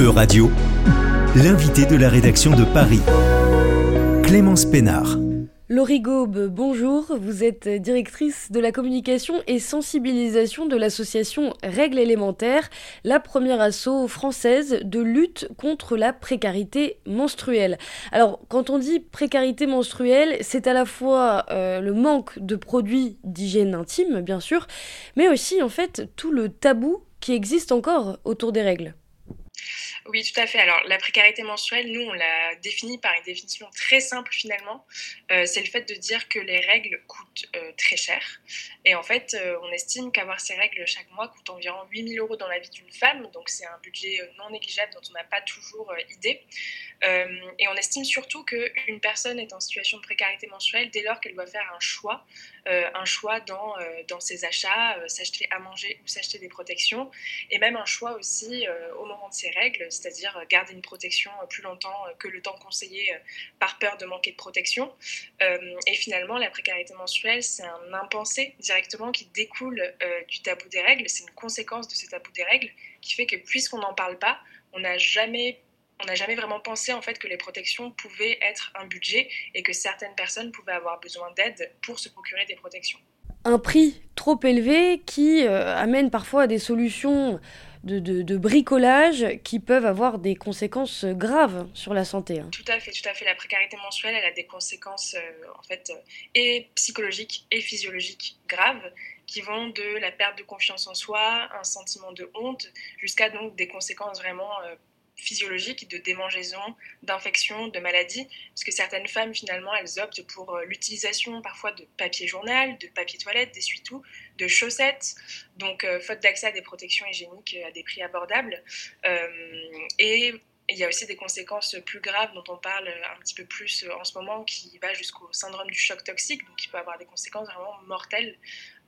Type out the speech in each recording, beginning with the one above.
Euradio, l'invité de la rédaction de Paris, Clémence Pénard. Laurie Gaube, bonjour. Vous êtes directrice de la communication et sensibilisation de l'association Règles élémentaires, la première asso française de lutte contre la précarité menstruelle. Alors, quand on dit précarité menstruelle, c'est à la fois le manque de produits d'hygiène intime, bien sûr, mais aussi, en fait, tout le tabou qui existe encore autour des règles. Oui, tout à fait. Alors, la précarité menstruelle, nous, on l'a définie par une définition très simple, finalement. C'est le fait de dire que les règles coûtent très cher. Et en fait, on estime qu'avoir ces règles chaque mois coûte environ 8 000 € dans la vie d'une femme. Donc, c'est un budget non négligeable dont on n'a pas toujours idée. Et on estime surtout qu'une personne est en situation de précarité menstruelle dès lors qu'elle doit faire un choix dans ses achats, s'acheter à manger ou s'acheter des protections, et même un choix aussi au moment de ses règles, c'est-à-dire garder une protection plus longtemps que le temps conseillé par peur de manquer de protection. Et finalement, la précarité menstruelle, c'est un impensé directement qui découle du tabou des règles. C'est une conséquence de ce tabou des règles qui fait que puisqu'on n'en parle pas, on n'a jamais vraiment pensé en fait que les protections pouvaient être un budget et que certaines personnes pouvaient avoir besoin d'aide pour se procurer des protections. Un prix trop élevé qui amène parfois à des solutions de bricolage qui peuvent avoir des conséquences graves sur la santé. Tout à fait. La précarité menstruelle, elle a des conséquences et psychologiques et physiologiques graves qui vont de la perte de confiance en soi, un sentiment de honte, jusqu'à donc des conséquences vraiment physiologiques, de démangeaisons, d'infections, de maladies, parce que certaines femmes, finalement, elles optent pour l'utilisation parfois de papier journal, de papier toilette, d'essuie-tout, de chaussettes, donc faute d'accès à des protections hygiéniques à des prix abordables. Et il y a aussi des conséquences plus graves dont on parle un petit peu plus en ce moment, qui va jusqu'au syndrome du choc toxique, donc qui peut avoir des conséquences vraiment mortelles,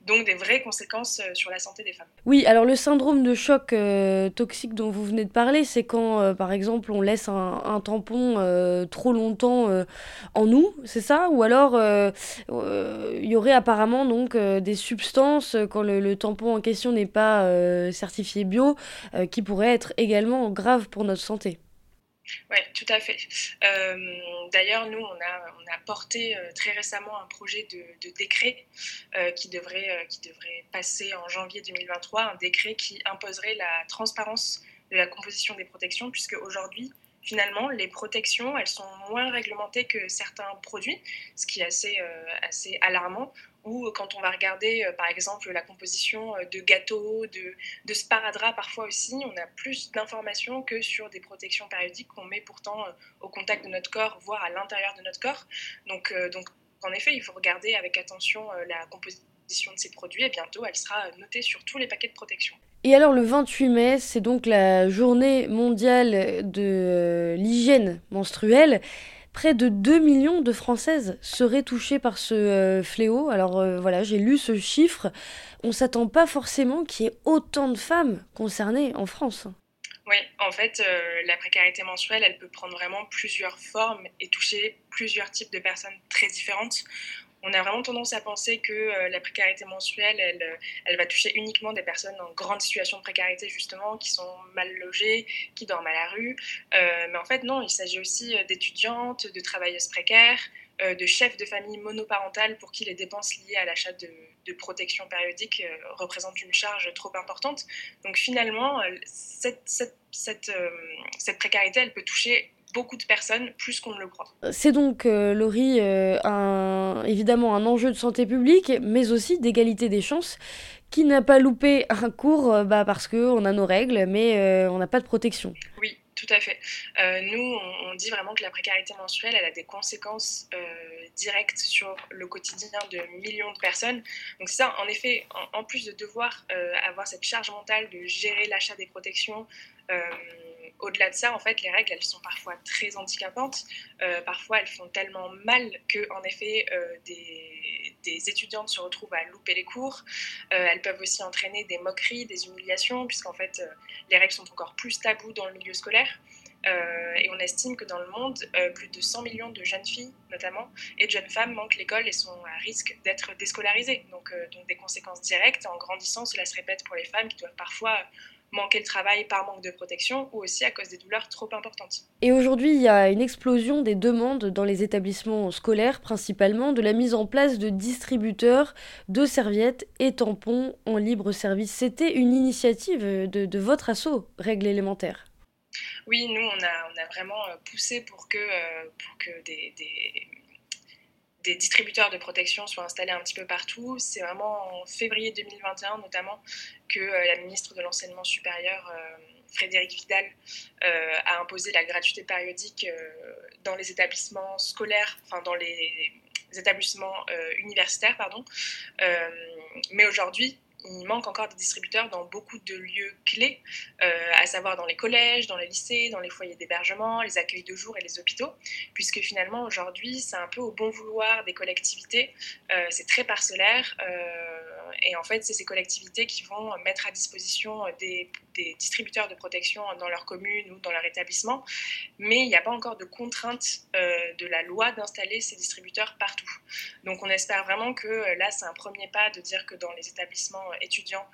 donc des vraies conséquences sur la santé des femmes. Oui, alors le syndrome de choc toxique dont vous venez de parler, c'est quand, par exemple, on laisse un tampon trop longtemps en nous, c'est ça ? Ou alors, il y aurait apparemment donc des substances, quand le tampon en question n'est pas certifié bio, qui pourraient être également graves pour notre santé. Oui, tout à fait. D'ailleurs, nous, on a porté très récemment un projet de décret qui devrait passer en janvier 2023, un décret qui imposerait la transparence de la composition des protections, puisque aujourd'hui, finalement, les protections, elles sont moins réglementées que certains produits, ce qui est assez alarmant. Ou quand on va regarder, par exemple, la composition de gâteaux, de sparadrap parfois aussi, on a plus d'informations que sur des protections périodiques qu'on met pourtant au contact de notre corps, voire à l'intérieur de notre corps. Donc en effet, il faut regarder avec attention la composition de ces produits et bientôt, elle sera notée sur tous les paquets de protection. Et alors le 28 mai, c'est donc la journée mondiale de l'hygiène menstruelle. Près de 2 millions de Françaises seraient touchées par ce fléau. Alors j'ai lu ce chiffre. On ne s'attend pas forcément qu'il y ait autant de femmes concernées en France. Oui, en fait, la précarité menstruelle, elle peut prendre vraiment plusieurs formes et toucher plusieurs types de personnes très différentes. On a vraiment tendance à penser que la précarité menstruelle, elle va toucher uniquement des personnes en grande situation de précarité, justement, qui sont mal logées, qui dorment à la rue. Mais en fait, non, il s'agit aussi d'étudiantes, de travailleuses précaires, de chefs de famille monoparentales pour qui les dépenses liées à l'achat de protections périodiques représentent une charge trop importante. Donc finalement, cette précarité, elle peut toucher beaucoup de personnes, plus qu'on ne le croit. C'est donc, Laurie, évidemment un enjeu de santé publique, mais aussi d'égalité des chances, qui n'a pas loupé un cours parce qu'on a nos règles, mais on n'a pas de protection. Oui, tout à fait. Nous, on dit vraiment que la précarité menstruelle, elle a des conséquences directes sur le quotidien de millions de personnes. Donc c'est ça, en effet, en plus de devoir avoir cette charge mentale de gérer l'achat des protections, au-delà de ça, en fait, les règles, elles sont parfois très handicapantes. Parfois, elles font tellement mal qu'en effet, des étudiantes se retrouvent à louper les cours. Elles peuvent aussi entraîner des moqueries, des humiliations, puisqu'en fait, les règles sont encore plus taboues dans le milieu scolaire. Et on estime que dans le monde, plus de 100 millions de jeunes filles, notamment, et de jeunes femmes manquent l'école et sont à risque d'être déscolarisées. Donc des conséquences directes. En grandissant, cela se répète pour les femmes qui doivent parfois manquer le travail par manque de protection ou aussi à cause des douleurs trop importantes. Et aujourd'hui, il y a une explosion des demandes dans les établissements scolaires, principalement de la mise en place de distributeurs de serviettes et tampons en libre service. C'était une initiative de votre asso, Règles élémentaires. Oui, nous, on a vraiment poussé pour que des distributeurs de protection soient installés un petit peu partout. C'est vraiment en février 2021 notamment que la ministre de l'Enseignement supérieur, Frédérique Vidal, a imposé la gratuité périodique dans les établissements scolaires, enfin dans les établissements universitaires, pardon. Mais aujourd'hui, il manque encore des distributeurs dans beaucoup de lieux clés, à savoir dans les collèges, dans les lycées, dans les foyers d'hébergement, les accueils de jour et les hôpitaux, puisque finalement aujourd'hui c'est un peu au bon vouloir des collectivités, c'est très parcellaire et en fait c'est ces collectivités qui vont mettre à disposition des distributeurs de protection dans leur commune ou dans leur établissement, mais il n'y a pas encore de contrainte de la loi d'installer ces distributeurs partout. Donc on espère vraiment que là c'est un premier pas de dire que dans les établissements étudiants,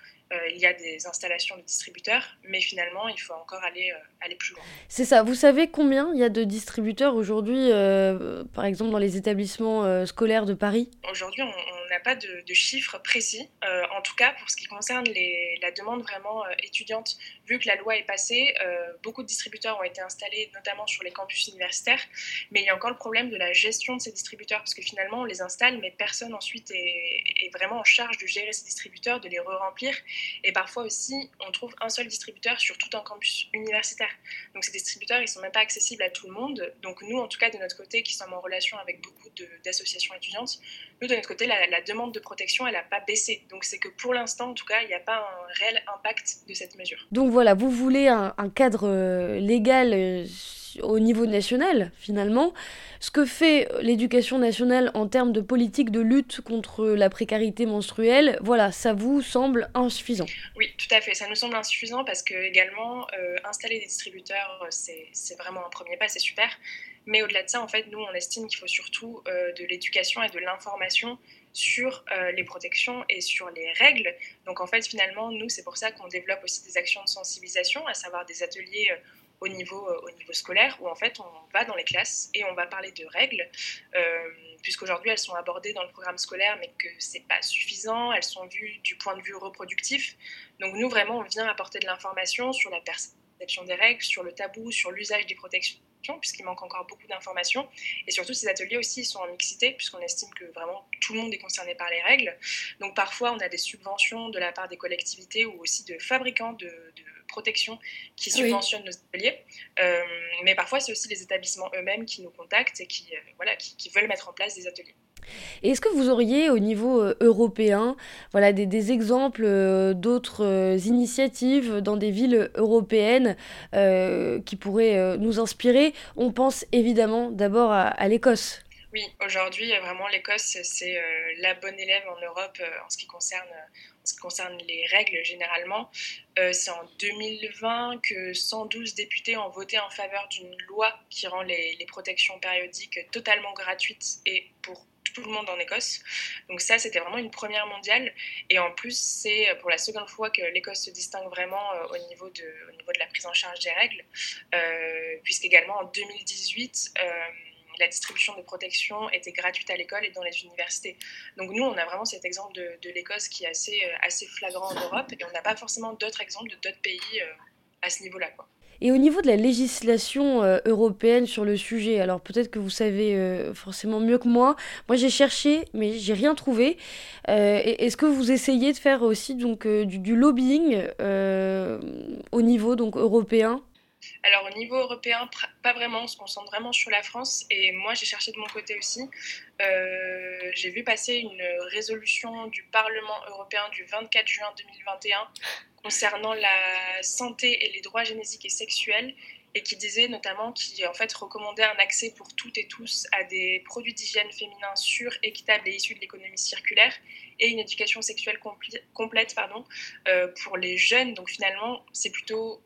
il y a des installations de distributeurs, mais finalement, il faut encore aller plus loin. C'est ça. Vous savez combien il y a de distributeurs aujourd'hui, par exemple dans les établissements scolaires de Paris ? Aujourd'hui, on n'a pas de chiffres précis, en tout cas pour ce qui concerne la demande vraiment étudiante. Vu que la loi est passée, beaucoup de distributeurs ont été installés, notamment sur les campus universitaires, mais il y a encore le problème de la gestion de ces distributeurs, parce que finalement, on les installe, mais personne ensuite est vraiment en charge de gérer ces distributeurs, de les remplir. Et parfois aussi, on trouve un seul distributeur sur tout un campus universitaire. Donc ces distributeurs, ils ne sont même pas accessibles à tout le monde. Donc nous, en tout cas, de notre côté, qui sommes en relation avec beaucoup d'associations étudiantes, nous, de notre côté, la demande de protection, elle n'a pas baissé. Donc c'est que pour l'instant, en tout cas, il n'y a pas un réel impact de cette mesure. Donc voilà, vous voulez un cadre légal au niveau national, finalement. Ce que fait l'éducation nationale en termes de politique de lutte contre la précarité menstruelle, voilà, ça vous semble insuffisant? Oui, tout à fait. Ça nous semble insuffisant parce que, également, installer des distributeurs, c'est vraiment un premier pas, c'est super. Mais au-delà de ça, en fait, nous, on estime qu'il faut surtout de l'éducation et de l'information sur les protections et sur les règles. Donc, en fait, finalement, nous, c'est pour ça qu'on développe aussi des actions de sensibilisation, à savoir des ateliers au niveau scolaire, où en fait on va dans les classes et on va parler de règles, puisqu'aujourd'hui elles sont abordées dans le programme scolaire, mais que c'est pas suffisant, elles sont vues du point de vue reproductif. Donc nous vraiment on vient apporter de l'information sur la perception des règles, sur le tabou, sur l'usage des protections, puisqu'il manque encore beaucoup d'informations. Et surtout, ces ateliers aussi sont en mixité, puisqu'on estime que vraiment tout le monde est concerné par les règles. Donc parfois, on a des subventions de la part des collectivités ou aussi de fabricants de protection qui subventionnent nos ateliers. Mais parfois, c'est aussi les établissements eux-mêmes qui nous contactent et qui veulent mettre en place des ateliers. Et est-ce que vous auriez au niveau européen, voilà, des exemples d'autres initiatives dans des villes européennes qui pourraient nous inspirer ? On pense évidemment d'abord à l'Écosse. Oui, aujourd'hui, vraiment, l'Écosse, c'est la bonne élève en Europe en ce qui concerne les règles généralement. C'est en 2020 que 112 députés ont voté en faveur d'une loi qui rend les protections périodiques totalement gratuites et pour tout le monde en Écosse. Donc ça, c'était vraiment une première mondiale. Et en plus, c'est pour la seconde fois que l'Écosse se distingue vraiment au niveau de la prise en charge des règles, puisqu'également en 2018, la distribution de protection était gratuite à l'école et dans les universités. Donc nous, on a vraiment cet exemple de l'Écosse qui est assez flagrant en Europe, et on n'a pas forcément d'autres exemples de d'autres pays à ce niveau-là, quoi. Et au niveau de la législation européenne sur le sujet, alors peut-être que vous savez forcément mieux que moi. Moi, j'ai cherché, mais j'ai rien trouvé. Est-ce que vous essayez de faire aussi donc du lobbying au niveau donc européen ? Alors au niveau européen, pas vraiment, on se concentre vraiment sur la France, et moi j'ai cherché de mon côté aussi. J'ai vu passer une résolution du Parlement européen du 24 juin 2021 concernant la santé et les droits génésiques et sexuels, et qui disait notamment qu'il en fait, recommandait un accès pour toutes et tous à des produits d'hygiène féminin sûrs, équitables et issus de l'économie circulaire, et une éducation sexuelle complète, pour les jeunes. Donc finalement, c'est plutôt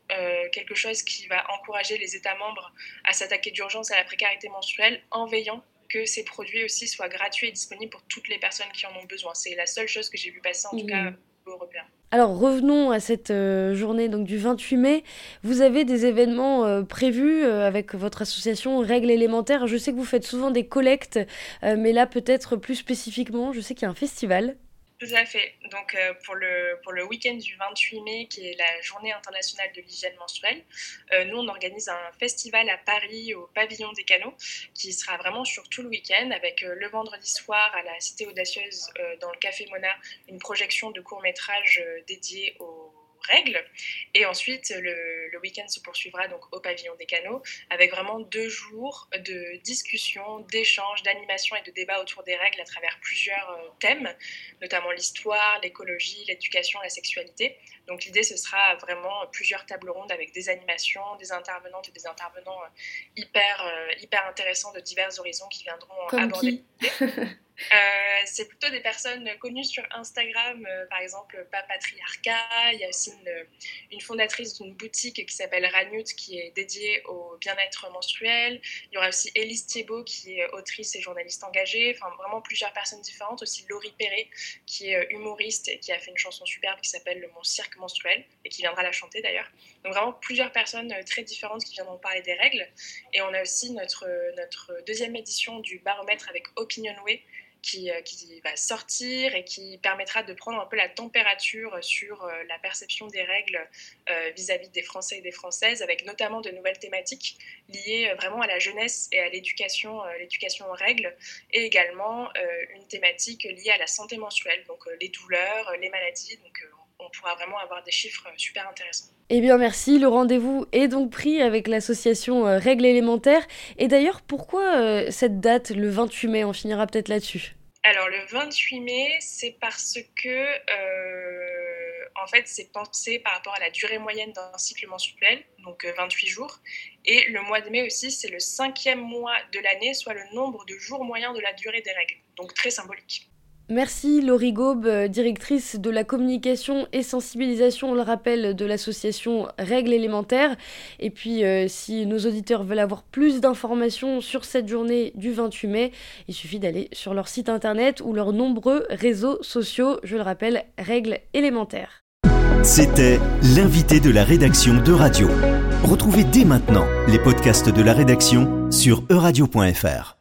quelque chose qui va encourager les États membres à s'attaquer d'urgence à la précarité menstruelle en veillant que ces produits aussi soient gratuits et disponibles pour toutes les personnes qui en ont besoin. C'est la seule chose que j'ai vu passer en tout cas niveau européen. Alors revenons à cette journée donc, du 28 mai. Vous avez des événements prévus avec votre association Règles élémentaires. Je sais que vous faites souvent des collectes, mais là peut-être plus spécifiquement, je sais qu'il y a un festival. Tout à fait. Donc pour le week-end du 28 mai, qui est la journée internationale de l'hygiène menstruelle, nous on organise un festival à Paris au Pavillon des Canaux, qui sera vraiment sur tout le week-end, avec le vendredi soir à la Cité Audacieuse dans le Café Mona, une projection de courts-métrages dédiés aux règles. Et ensuite, le week-end se poursuivra donc au Pavillon des Canaux, avec vraiment 2 jours de discussion, d'échanges, d'animation et de débats autour des règles à travers plusieurs thèmes, notamment l'histoire, l'écologie, l'éducation, la sexualité. Donc l'idée, ce sera vraiment plusieurs tables rondes avec des animations, des intervenantes et des intervenants hyper intéressants de divers horizons qui viendront aborder. C'est plutôt des personnes connues sur Instagram, par exemple Patriarca. Il y a aussi une fondatrice d'une boutique qui s'appelle Ragnut, qui est dédiée au bien-être menstruel. Il y aura aussi Élise Thiebaud, qui est autrice et journaliste engagée. Enfin, vraiment plusieurs personnes différentes. Aussi Laurie Perret, qui est humoriste et qui a fait une chanson superbe qui s'appelle Mon cirque menstruel et qui viendra la chanter d'ailleurs. Donc vraiment plusieurs personnes très différentes qui viendront parler des règles. Et on a aussi notre 2e édition du baromètre avec Opinion Way, qui va sortir et qui permettra de prendre un peu la température sur la perception des règles vis-à-vis des Français et des Françaises, avec notamment de nouvelles thématiques liées vraiment à la jeunesse et à l'éducation aux règles, et également une thématique liée à la santé menstruelle, donc les douleurs, les maladies. Donc on pourra vraiment avoir des chiffres super intéressants. Eh bien merci, le rendez-vous est donc pris avec l'association Règles élémentaires. Et d'ailleurs, pourquoi cette date, le 28 mai ? On finira peut-être là-dessus. Alors le 28 mai, c'est parce que... En fait, c'est pensé par rapport à la durée moyenne d'un cycle menstruel, donc 28 jours. Et le mois de mai aussi, c'est le 5e mois de l'année, soit le nombre de jours moyens de la durée des règles. Donc très symbolique. Merci Laurie Gaube, directrice de la communication et sensibilisation, on le rappelle, de l'association Règles élémentaires. Et puis si nos auditeurs veulent avoir plus d'informations sur cette journée du 28 mai, il suffit d'aller sur leur site internet ou leurs nombreux réseaux sociaux, je le rappelle, Règles élémentaires. C'était l'invité de la rédaction d'Euradio. Retrouvez dès maintenant les podcasts de la rédaction sur euradio.fr.